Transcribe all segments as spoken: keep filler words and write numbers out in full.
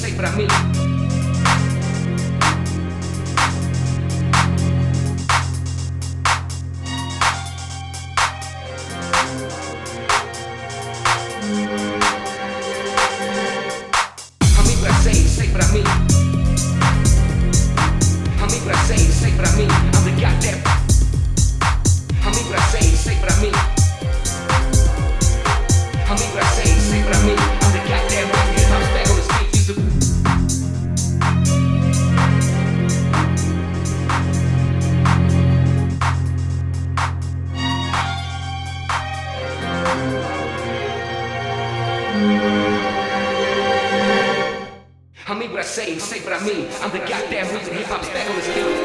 say para mí. How many would I say, say but I mean, I'm the goddamn reason hip hop's back on the field.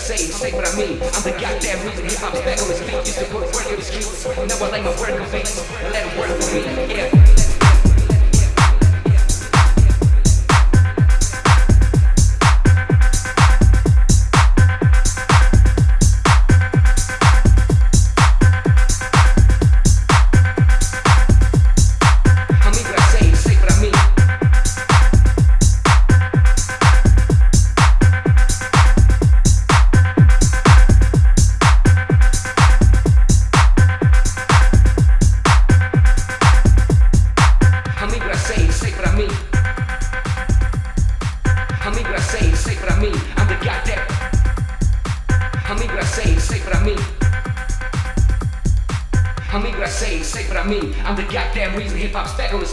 Say what I mean, I'm the goddamn reason hip hop's back on his feet. Used to put work in the streets, now I like my work on face, I let it work for me, yeah. How many would I say, say what I mean? I'm the goddamn reason hip hop's back on his feet. Used to. I'm the goddamn reason hip hop's back on his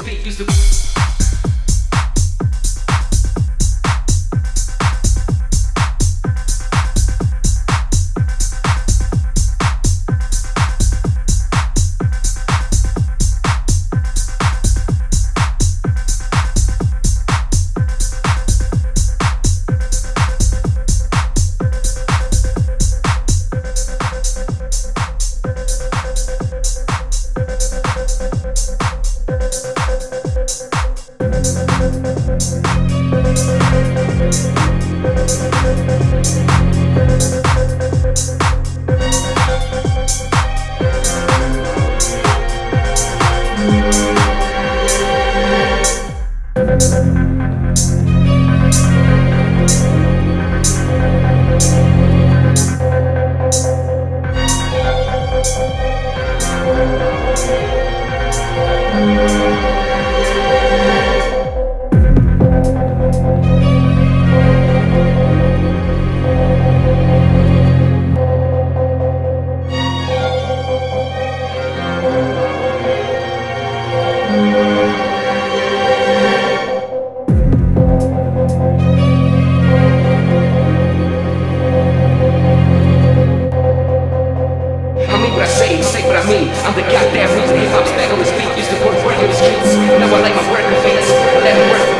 feet. Used to put work in the streets, now I like my work in the face. I let it work.